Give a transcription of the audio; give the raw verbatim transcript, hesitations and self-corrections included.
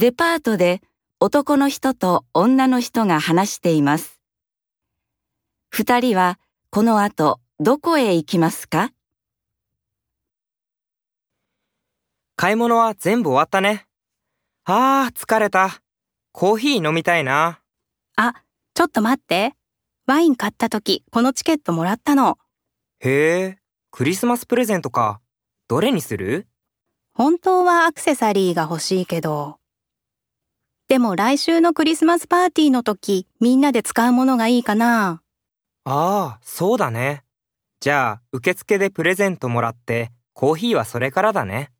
デパートで男の人と女の人が話しています。二人はこの後どこへ行きますか？買い物は全部終わったね。ああ、疲れた。コーヒー飲みたいな。あ、ちょっと待って。ワイン買った時、このチケットもらったの。へえ、クリスマスプレゼントか。どれにする？本当はアクセサリーが欲しいけど。でも来週のクリスマスパーティーの時、みんなで使うものがいいかな。ああ、そうだね。じゃあ、受付でプレゼントもらって、コーヒーはそれからだね。